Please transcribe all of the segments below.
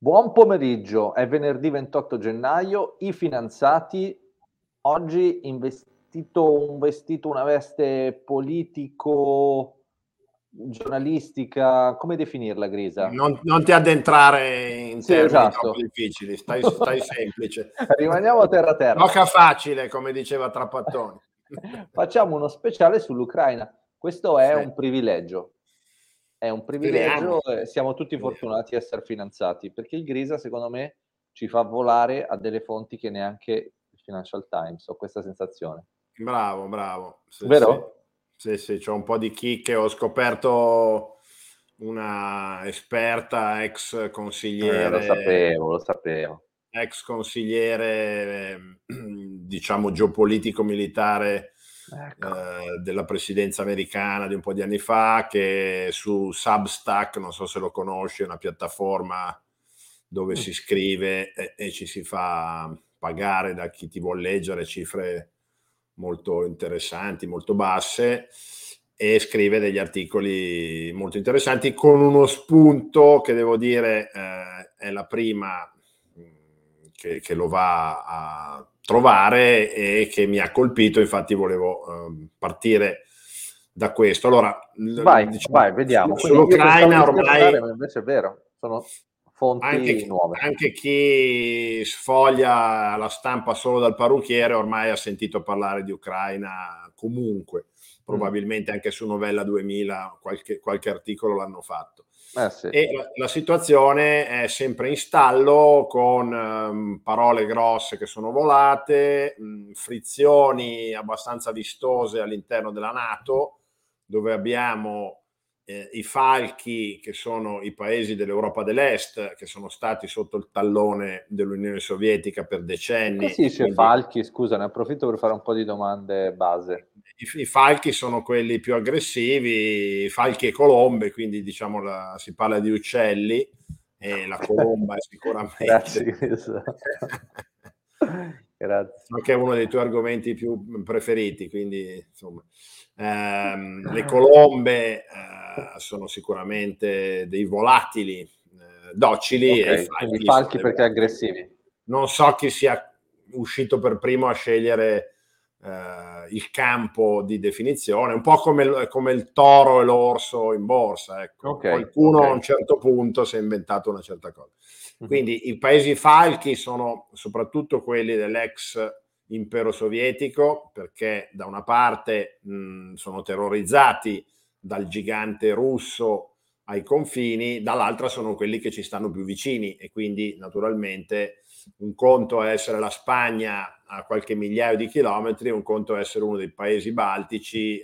Buon pomeriggio, è venerdì 28 gennaio, i finanziati, oggi investito una veste politico-giornalistica, come definirla, Grisa? Non ti addentrare in termini troppo difficili, stai semplice. Rimaniamo a terra. Gioca facile, come diceva Trapattoni. Facciamo uno speciale sull'Ucraina, questo è un privilegio. È un privilegio, siamo tutti fortunati a essere finanziati, perché il Grisa, secondo me, ci fa volare a delle fonti che neanche il Financial Times, ho questa sensazione. Bravo. Sì, vero? Sì, c'ho un po' di chicche, ho scoperto una esperta, ex consigliere. Lo sapevo. Ex consigliere, diciamo, geopolitico militare, ecco, della presidenza americana di un po' di anni fa, che su Substack, non so se lo conosci, è una piattaforma dove si scrive e ci si fa pagare da chi ti vuol leggere cifre molto interessanti, molto basse, e scrive degli articoli molto interessanti con uno spunto che devo dire è la prima che lo va a trovare e che mi ha colpito, infatti volevo partire da questo. Allora, vai, vediamo. Sull'Ucraina ormai invece è vero, sono fonti nuove. Anche chi sfoglia la stampa solo dal parrucchiere ormai ha sentito parlare di Ucraina comunque, probabilmente anche su Novella 2000 qualche articolo l'hanno fatto. Sì. E la situazione è sempre in stallo, con parole grosse che sono volate, frizioni abbastanza vistose all'interno della NATO, dove abbiamo i falchi, che sono i paesi dell'Europa dell'Est, che sono stati sotto il tallone dell'Unione Sovietica per decenni. Che si dice falchi? Scusa, ne approfitto per fare un po' di domande base. I falchi sono quelli più aggressivi, falchi e colombe, quindi diciamo si parla di uccelli, e la colomba è sicuramente... Grazie. Che è uno dei tuoi argomenti più preferiti, quindi insomma... le colombe sono sicuramente dei volatili docili, okay, e i falchi perché aggressivi. Non so chi sia uscito per primo a scegliere il campo di definizione, un po' come il toro e l'orso in borsa, ecco. Okay, qualcuno a un certo punto si è inventato una certa cosa, quindi i paesi falchi sono soprattutto quelli dell'ex impero sovietico, perché da una parte sono terrorizzati dal gigante russo ai confini, dall'altra sono quelli che ci stanno più vicini, e quindi naturalmente un conto è essere la Spagna a qualche migliaio di chilometri, un conto è essere uno dei paesi baltici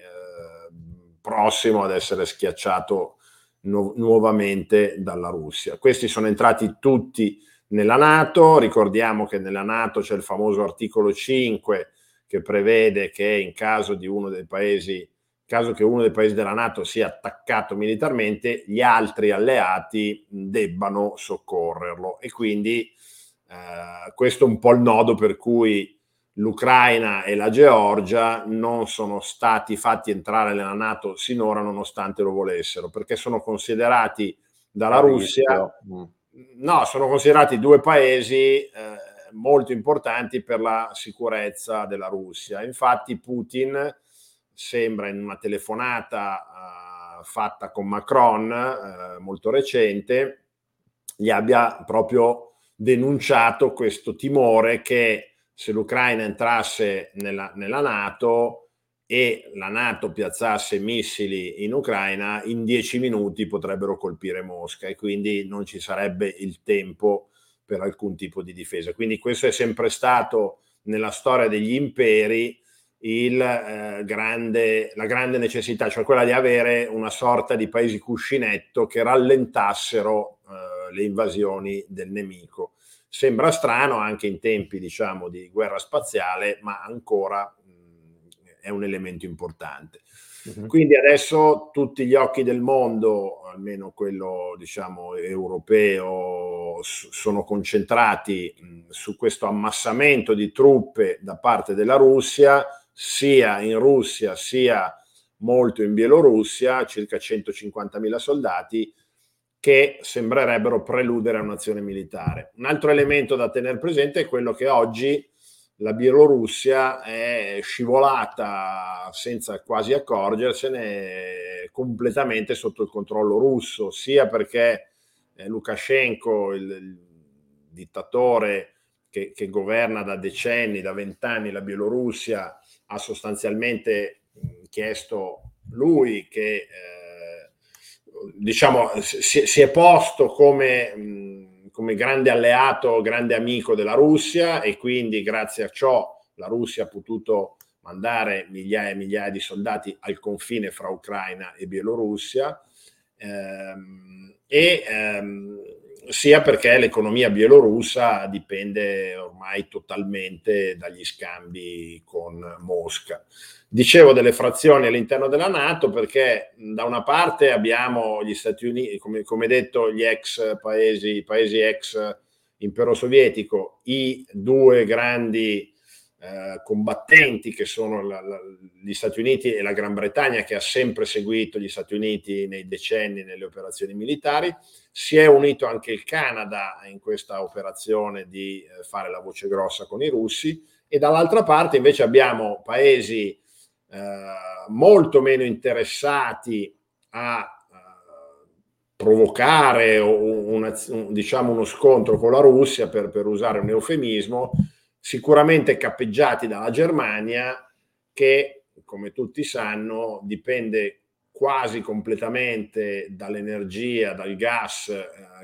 prossimo ad essere schiacciato nuovamente dalla Russia. Questi sono entrati tutti nella NATO. Ricordiamo che nella NATO c'è il famoso articolo 5 che prevede che in caso che uno dei paesi della NATO sia attaccato militarmente, gli altri alleati debbano soccorrerlo, e quindi questo è un po' il nodo per cui l'Ucraina e la Georgia non sono stati fatti entrare nella NATO sinora, nonostante lo volessero, perché sono considerati dalla Russia... No, sono considerati due paesi molto importanti per la sicurezza della Russia. Infatti Putin sembra, in una telefonata fatta con Macron molto recente, gli abbia proprio denunciato questo timore che se l'Ucraina entrasse nella NATO e la NATO piazzasse missili in Ucraina, in 10 minuti potrebbero colpire Mosca, e quindi non ci sarebbe il tempo per alcun tipo di difesa. Quindi questo è sempre stato nella storia degli imperi la grande necessità, cioè quella di avere una sorta di paesi cuscinetto che rallentassero le invasioni del nemico. Sembra strano anche in tempi, diciamo, di guerra spaziale, ma ancora è un elemento importante. Quindi adesso tutti gli occhi del mondo, almeno quello, diciamo, europeo, sono concentrati su questo ammassamento di truppe da parte della Russia, sia in Russia sia molto in Bielorussia, circa 150.000 soldati, che sembrerebbero preludere a un'azione militare. Un altro elemento da tenere presente è quello che oggi la Bielorussia è scivolata senza quasi accorgersene completamente sotto il controllo russo, sia perché Lukashenko, il dittatore che governa da decenni, da 20 anni la Bielorussia, ha sostanzialmente chiesto lui che si è posto come grande alleato, grande amico della Russia, e quindi grazie a ciò la Russia ha potuto mandare migliaia e migliaia di soldati al confine fra Ucraina e Bielorussia, sia perché l'economia bielorussa dipende ormai totalmente dagli scambi con Mosca. Dicevo delle frazioni all'interno della NATO perché da una parte abbiamo gli Stati Uniti, come detto, gli ex paesi ex impero sovietico, i due grandi combattenti che sono gli Stati Uniti e la Gran Bretagna, che ha sempre seguito gli Stati Uniti nei decenni nelle operazioni militari. Si è unito anche il Canada in questa operazione di fare la voce grossa con i russi, e dall'altra parte invece abbiamo paesi molto meno interessati a provocare uno scontro con la Russia, per usare un eufemismo, sicuramente cappeggiati dalla Germania, che come tutti sanno dipende quasi completamente dall'energia, dal gas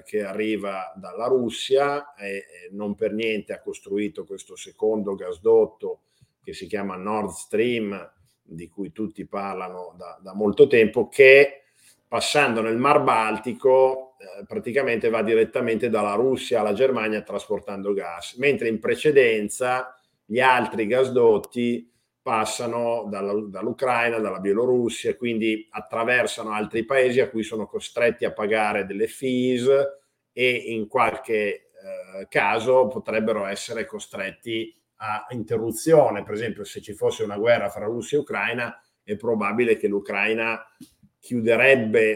che arriva dalla Russia, e non per niente ha costruito questo secondo gasdotto che si chiama Nord Stream, di cui tutti parlano da molto tempo, che passando nel Mar Baltico praticamente va direttamente dalla Russia alla Germania trasportando gas, mentre in precedenza gli altri gasdotti passano dall'Ucraina, dalla Bielorussia, quindi attraversano altri paesi a cui sono costretti a pagare delle fees, e in qualche caso potrebbero essere costretti a interruzione. Per esempio, se ci fosse una guerra fra Russia e Ucraina, è probabile che l'Ucraina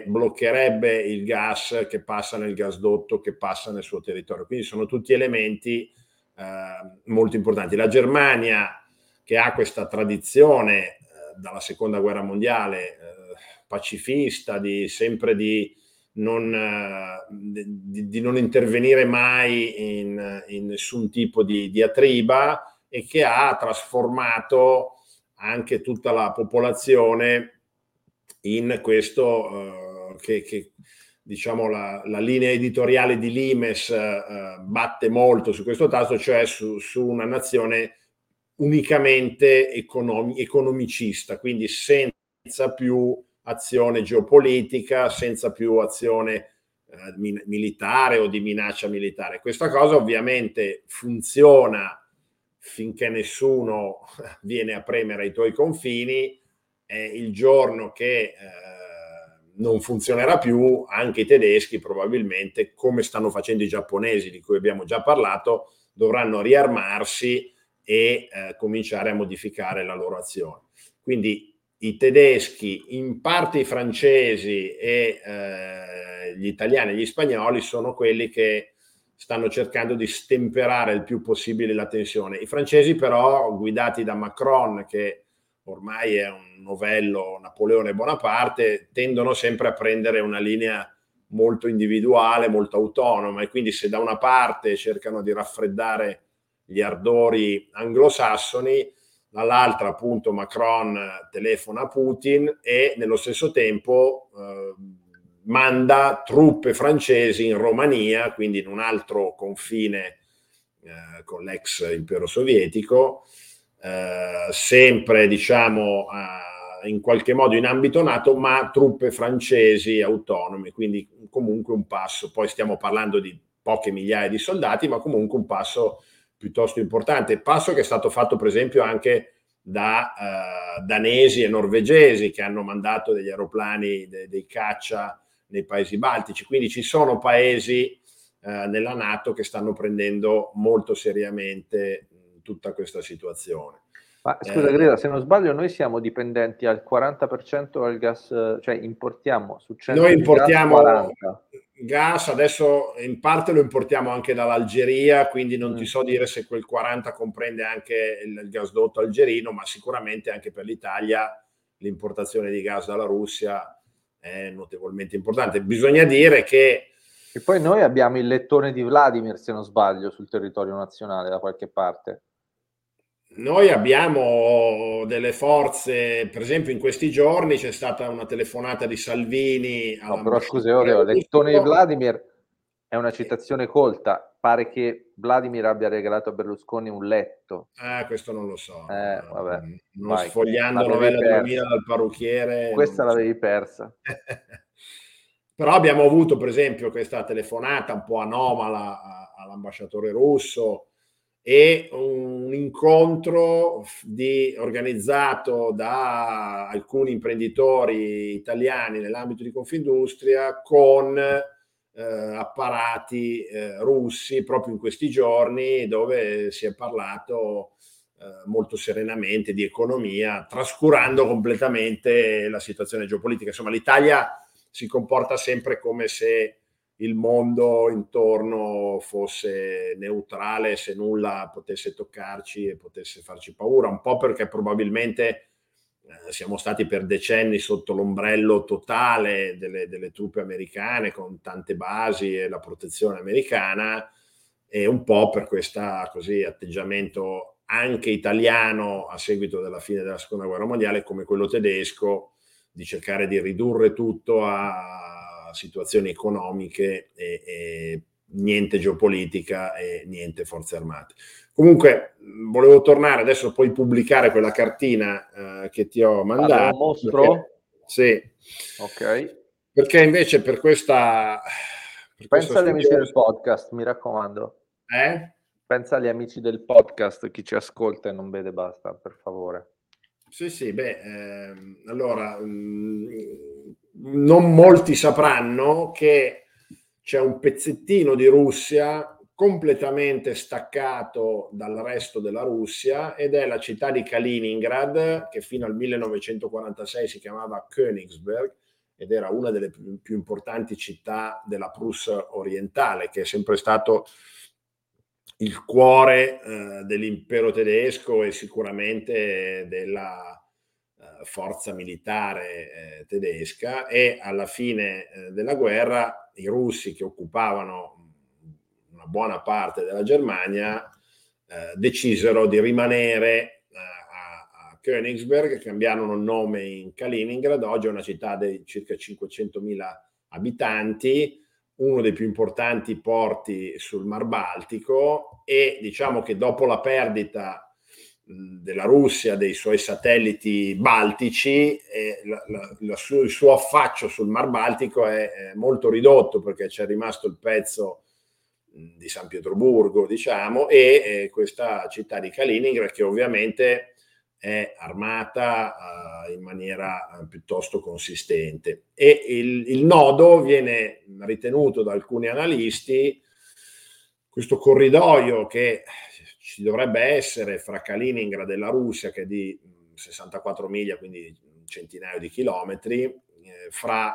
bloccherebbe il gas che passa nel gasdotto che passa nel suo territorio. Quindi sono tutti elementi molto importanti. La Germania, che ha questa tradizione dalla seconda guerra mondiale pacifista, di non intervenire mai in nessun tipo di diatriba, e che ha trasformato anche tutta la popolazione in questo la linea editoriale di Limes batte molto su questo tasto, cioè su una nazione unicamente economicista, quindi senza più azione geopolitica, senza più azione militare o di minaccia militare. Questa cosa ovviamente funziona finché nessuno viene a premere i tuoi confini. Il giorno che non funzionerà più, anche i tedeschi probabilmente, come stanno facendo i giapponesi di cui abbiamo già parlato, dovranno riarmarsi e cominciare a modificare la loro azione. Quindi i tedeschi, in parte i francesi e gli italiani e gli spagnoli sono quelli che stanno cercando di stemperare il più possibile la tensione. I francesi però, guidati da Macron, che ormai è un novello Napoleone e Bonaparte, tendono sempre a prendere una linea molto individuale, molto autonoma, e quindi se da una parte cercano di raffreddare gli ardori anglosassoni, dall'altra appunto Macron telefona a Putin e nello stesso tempo manda truppe francesi in Romania, quindi in un altro confine con l'ex impero sovietico, sempre in qualche modo in ambito NATO, ma truppe francesi autonome, quindi comunque un passo. Poi stiamo parlando di poche migliaia di soldati, ma comunque un passo piuttosto importante, passo che è stato fatto per esempio anche da danesi e norvegesi, che hanno mandato degli aeroplani, dei caccia nei paesi baltici. Quindi ci sono paesi nella NATO che stanno prendendo molto seriamente tutta questa situazione. Ma scusa Grisa, se non sbaglio noi siamo dipendenti al 40% dal gas, cioè importiamo su 100 noi importiamo gas, adesso in parte lo importiamo anche dall'Algeria, quindi non ti so dire se quel 40 comprende anche il gasdotto algerino, ma sicuramente anche per l'Italia l'importazione di gas dalla Russia è notevolmente importante. Bisogna dire che e poi noi abbiamo il lettone di Vladimir, se non sbaglio, sul territorio nazionale da qualche parte. Noi abbiamo delle forze, per esempio in questi giorni c'è stata una telefonata di Salvini. No, però scusi, il lettone di Vladimir è una citazione colta, pare che Vladimir abbia regalato a Berlusconi un letto. Ah, questo non lo so. Vabbè. Non vai, sfogliando Novella 2000 dal parrucchiere. Questa l'avevi persa. Però abbiamo avuto per esempio questa telefonata un po' anomala all'ambasciatore russo e un incontro organizzato da alcuni imprenditori italiani nell'ambito di Confindustria con apparati russi proprio in questi giorni, dove si è parlato molto serenamente di economia, trascurando completamente la situazione geopolitica. Insomma, l'Italia si comporta sempre come se il mondo intorno fosse neutrale, se nulla potesse toccarci e potesse farci paura, un po' perché probabilmente siamo stati per decenni sotto l'ombrello totale delle truppe americane, con tante basi e la protezione americana, e un po' per questo atteggiamento anche italiano a seguito della fine della Seconda Guerra Mondiale, come quello tedesco, di cercare di ridurre tutto a situazioni economiche e niente geopolitica e niente forze armate. Comunque volevo tornare adesso, poi pubblicare quella cartina che ti ho mandato. Allora, mostro? Perché, sì. Ok. Perché invece per questa... Pensa agli amici del podcast, mi raccomando. Pensa agli amici del podcast, chi ci ascolta e non vede basta, per favore. Sì, allora... non molti sapranno che c'è un pezzettino di Russia completamente staccato dal resto della Russia, ed è la città di Kaliningrad, che fino al 1946 si chiamava Königsberg ed era una delle più importanti città della Prussia orientale, che è sempre stato il cuore dell'impero tedesco e sicuramente della forza militare tedesca. E alla fine della guerra i russi, che occupavano una buona parte della Germania, decisero di rimanere a Königsberg, cambiarono nome in Kaliningrad. Oggi è una città di circa 500.000 abitanti, uno dei più importanti porti sul Mar Baltico, e diciamo che dopo la perdita della Russia, dei suoi satelliti baltici, e il suo affaccio sul Mar Baltico è molto ridotto, perché c'è rimasto il pezzo di San Pietroburgo, diciamo, e questa città di Kaliningrad, che ovviamente è armata in maniera piuttosto consistente. E il nodo viene ritenuto da alcuni analisti, questo corridoio che ci dovrebbe essere fra Kaliningrad e la Russia, che è di 64 miglia, quindi un centinaio di chilometri, fra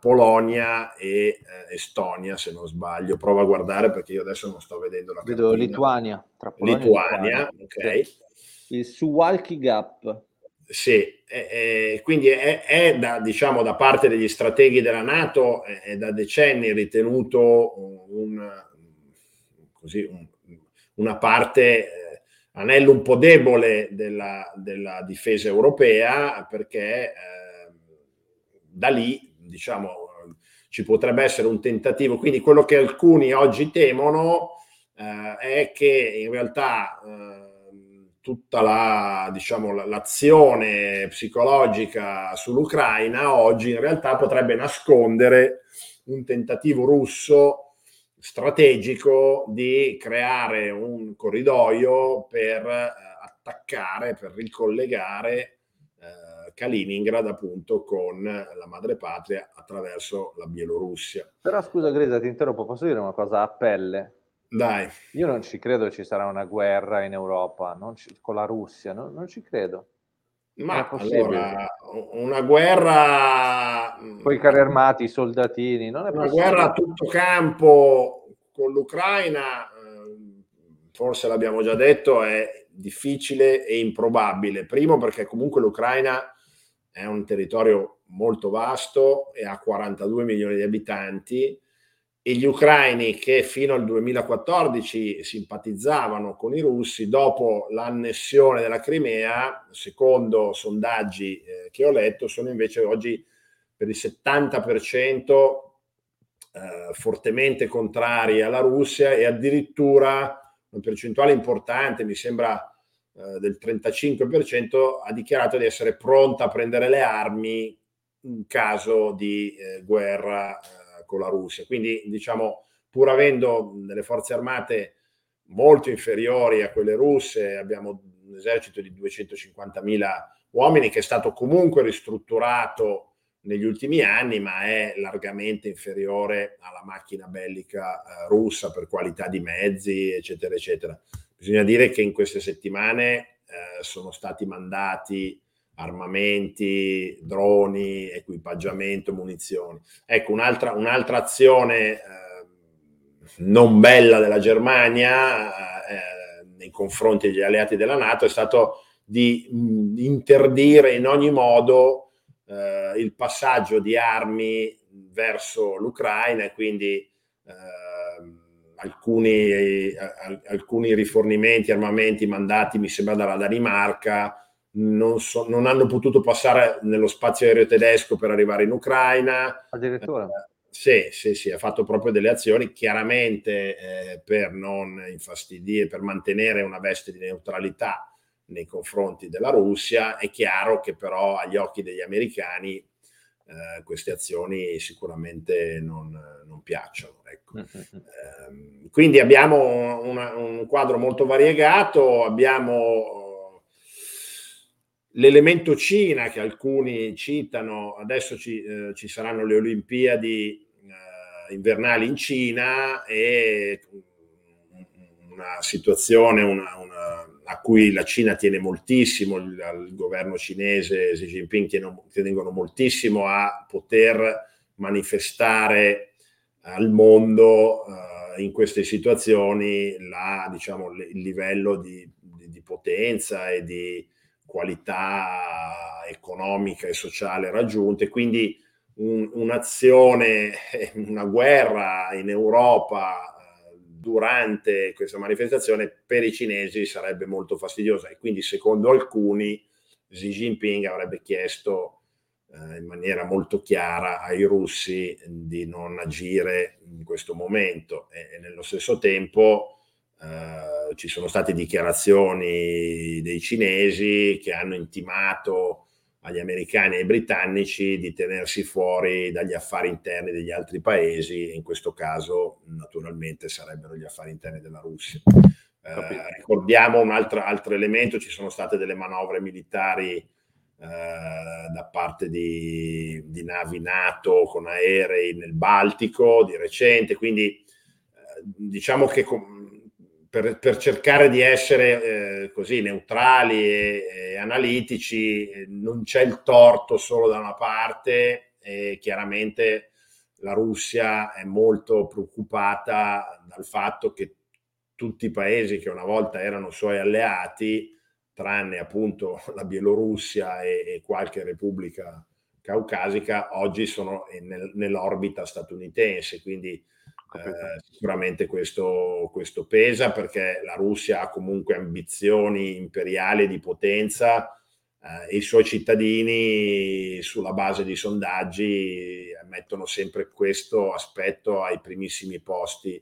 Polonia e Estonia, se non sbaglio. Prova a guardare, perché io adesso non sto vedendo la cartina. Vedo Lituania. Tra Polonia Lituania, e Lituania, ok. Sì. Il Suwalki Gap. Sì, quindi è da parte degli strateghi della NATO, è da decenni ritenuto una parte, anello un po' debole della difesa europea, perché da lì, ci potrebbe essere un tentativo. Quindi quello che alcuni oggi temono è che in realtà tutta l'azione psicologica sull'Ucraina oggi in realtà potrebbe nascondere un tentativo russo strategico di creare un corridoio per attaccare, per ricollegare Kaliningrad appunto con la madrepatria attraverso la Bielorussia. Però scusa Grisa, ti interrompo, posso dire una cosa a pelle? Dai. Io non ci credo ci sarà una guerra in Europa, con la Russia, non ci credo. Ma allora, una guerra con i carri armati, i soldatini, non è una possibile. Guerra a tutto campo con l'Ucraina, forse l'abbiamo già detto, è difficile e improbabile. Primo, perché comunque l'Ucraina è un territorio molto vasto e ha 42 milioni di abitanti, e gli ucraini che fino al 2014 simpatizzavano con i russi, dopo l'annessione della Crimea, secondo sondaggi che ho letto, sono invece oggi per il 70% fortemente contrari alla Russia, e addirittura una percentuale importante, mi sembra del 35%, ha dichiarato di essere pronta a prendere le armi in caso di guerra con la Russia. Quindi, diciamo, pur avendo delle forze armate molto inferiori a quelle russe, abbiamo un esercito di 250.000 uomini che è stato comunque ristrutturato negli ultimi anni, ma è largamente inferiore alla macchina bellica russa per qualità di mezzi, eccetera, eccetera. Bisogna dire che in queste settimane sono stati mandati armamenti, droni, equipaggiamento, munizioni. Ecco, un'altra azione non bella della Germania nei confronti degli alleati della NATO è stato di interdire in ogni modo il passaggio di armi verso l'Ucraina, e quindi alcuni rifornimenti, armamenti mandati, mi sembra, dalla Danimarca, non hanno potuto passare nello spazio aereo tedesco per arrivare in Ucraina. Addirittura? Sì, ha fatto proprio delle azioni, chiaramente per non infastidire, per mantenere una veste di neutralità nei confronti della Russia. È chiaro che però agli occhi degli americani queste azioni sicuramente non piacciono, ecco. Quindi abbiamo un quadro molto variegato, abbiamo l'elemento Cina che alcuni citano. Adesso ci saranno le Olimpiadi invernali in Cina, e una situazione a cui la Cina tiene moltissimo, il governo cinese, Xi Jinping, tengono moltissimo a poter manifestare al mondo in queste situazioni il livello di potenza e di qualità economica e sociale raggiunte. Quindi un'azione, una guerra in Europa durante questa manifestazione per i cinesi sarebbe molto fastidiosa, e quindi, secondo alcuni, Xi Jinping avrebbe chiesto in maniera molto chiara ai russi di non agire in questo momento. E nello stesso tempo ci sono state dichiarazioni dei cinesi che hanno intimato agli americani e ai britannici di tenersi fuori dagli affari interni degli altri paesi, e in questo caso naturalmente sarebbero gli affari interni della Russia. Ricordiamo un altro elemento: ci sono state delle manovre militari da parte di navi NATO con aerei nel Baltico di recente, quindi diciamo che per cercare di essere così neutrali e analitici, non c'è il torto solo da una parte, e chiaramente la Russia è molto preoccupata dal fatto che tutti i paesi che una volta erano suoi alleati, tranne appunto la Bielorussia e qualche repubblica caucasica, oggi sono nell'orbita statunitense. Quindi sicuramente questo pesa, perché la Russia ha comunque ambizioni imperiali di potenza, e i suoi cittadini, sulla base di sondaggi, mettono sempre questo aspetto ai primissimi posti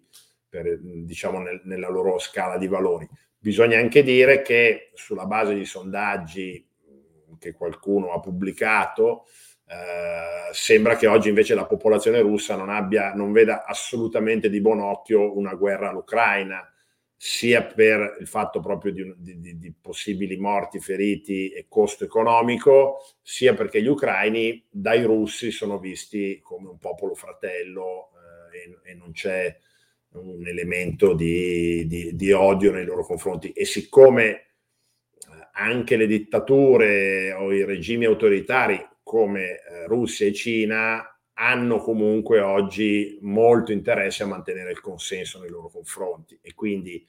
nella loro scala di valori. Bisogna anche dire che, sulla base di sondaggi che qualcuno ha pubblicato, sembra che oggi invece la popolazione russa non veda assolutamente di buon occhio una guerra all'Ucraina, sia per il fatto proprio di possibili morti, feriti e costo economico, sia perché gli ucraini dai russi sono visti come un popolo fratello, e non c'è un elemento di odio nei loro confronti. E siccome anche le dittature o i regimi autoritari come Russia e Cina hanno comunque oggi molto interesse a mantenere il consenso nei loro confronti, e quindi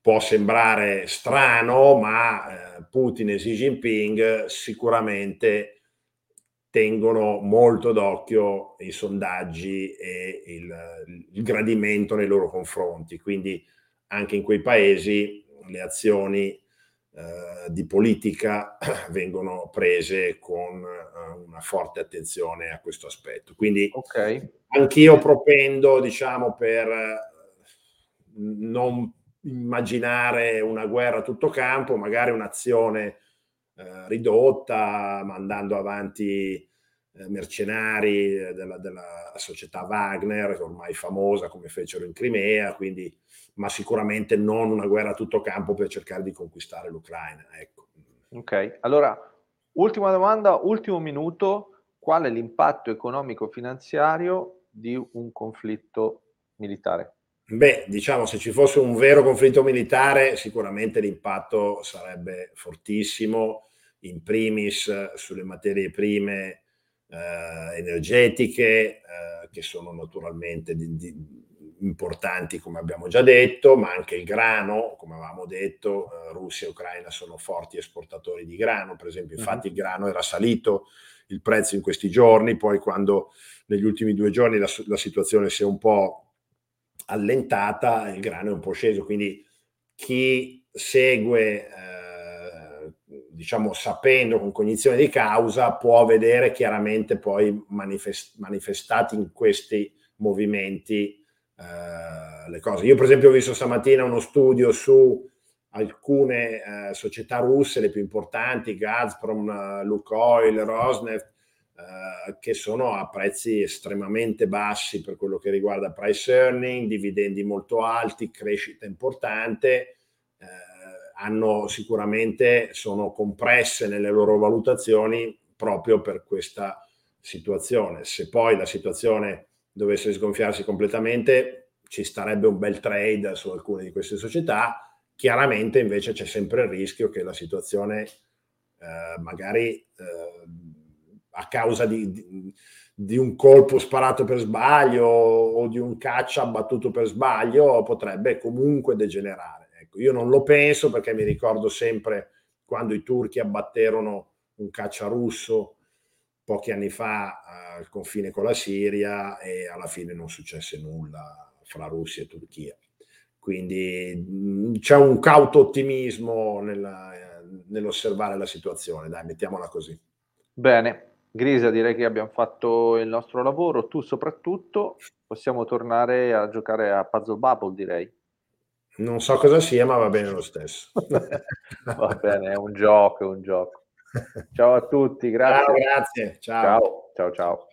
può sembrare strano, ma Putin e Xi Jinping sicuramente tengono molto d'occhio i sondaggi e il gradimento nei loro confronti, quindi anche in quei paesi le azioni di politica vengono prese con una forte attenzione a questo aspetto. Quindi anch'io propendo, diciamo, per non immaginare una guerra a tutto campo, magari un'azione ridotta, mandando avanti mercenari della società Wagner, ormai famosa, come fecero in Crimea, quindi, ma sicuramente non una guerra a tutto campo per cercare di conquistare l'Ucraina. Ecco. Ok, allora ultima domanda, ultimo minuto: qual è l'impatto economico-finanziario di un conflitto militare? Beh, diciamo, se ci fosse un vero conflitto militare, sicuramente l'impatto sarebbe fortissimo, in primis sulle materie prime energetiche, che sono naturalmente importanti, come abbiamo già detto, ma anche il grano, come avevamo detto. Russia e Ucraina sono forti esportatori di grano, per esempio. Infatti il grano era salito il prezzo in questi giorni, poi quando negli ultimi 2 giorni la situazione si è un po' allentata, il grano è un po' sceso, quindi chi segue, diciamo, sapendo, con cognizione di causa, può vedere chiaramente poi manifestati in questi movimenti le cose. Io per esempio ho visto stamattina uno studio su alcune società russe, le più importanti, Gazprom, Lukoil, Rosneft, che sono a prezzi estremamente bassi per quello che riguarda price earning, dividendi molto alti, crescita importante, hanno sicuramente, sono compresse nelle loro valutazioni proprio per questa situazione. Se poi la situazione dovesse sgonfiarsi completamente, ci starebbe un bel trade su alcune di queste società. Chiaramente invece c'è sempre il rischio che la situazione magari a causa di un colpo sparato per sbaglio o di un caccia abbattuto per sbaglio potrebbe comunque degenerare. Ecco, io non lo penso, perché mi ricordo sempre quando i turchi abbatterono un caccia russo pochi anni fa al confine con la Siria, e alla fine non successe nulla fra Russia e Turchia. Quindi c'è un cauto ottimismo nell'osservare la situazione, dai, mettiamola così. Bene, Grisa, direi che abbiamo fatto il nostro lavoro, tu soprattutto. Possiamo tornare a giocare a Puzzle Bubble, direi. Non so cosa sia, ma va bene lo stesso. Va bene, è un gioco, è un gioco. Ciao a tutti, grazie. Ciao, grazie. Ciao. Ciao, ciao, ciao.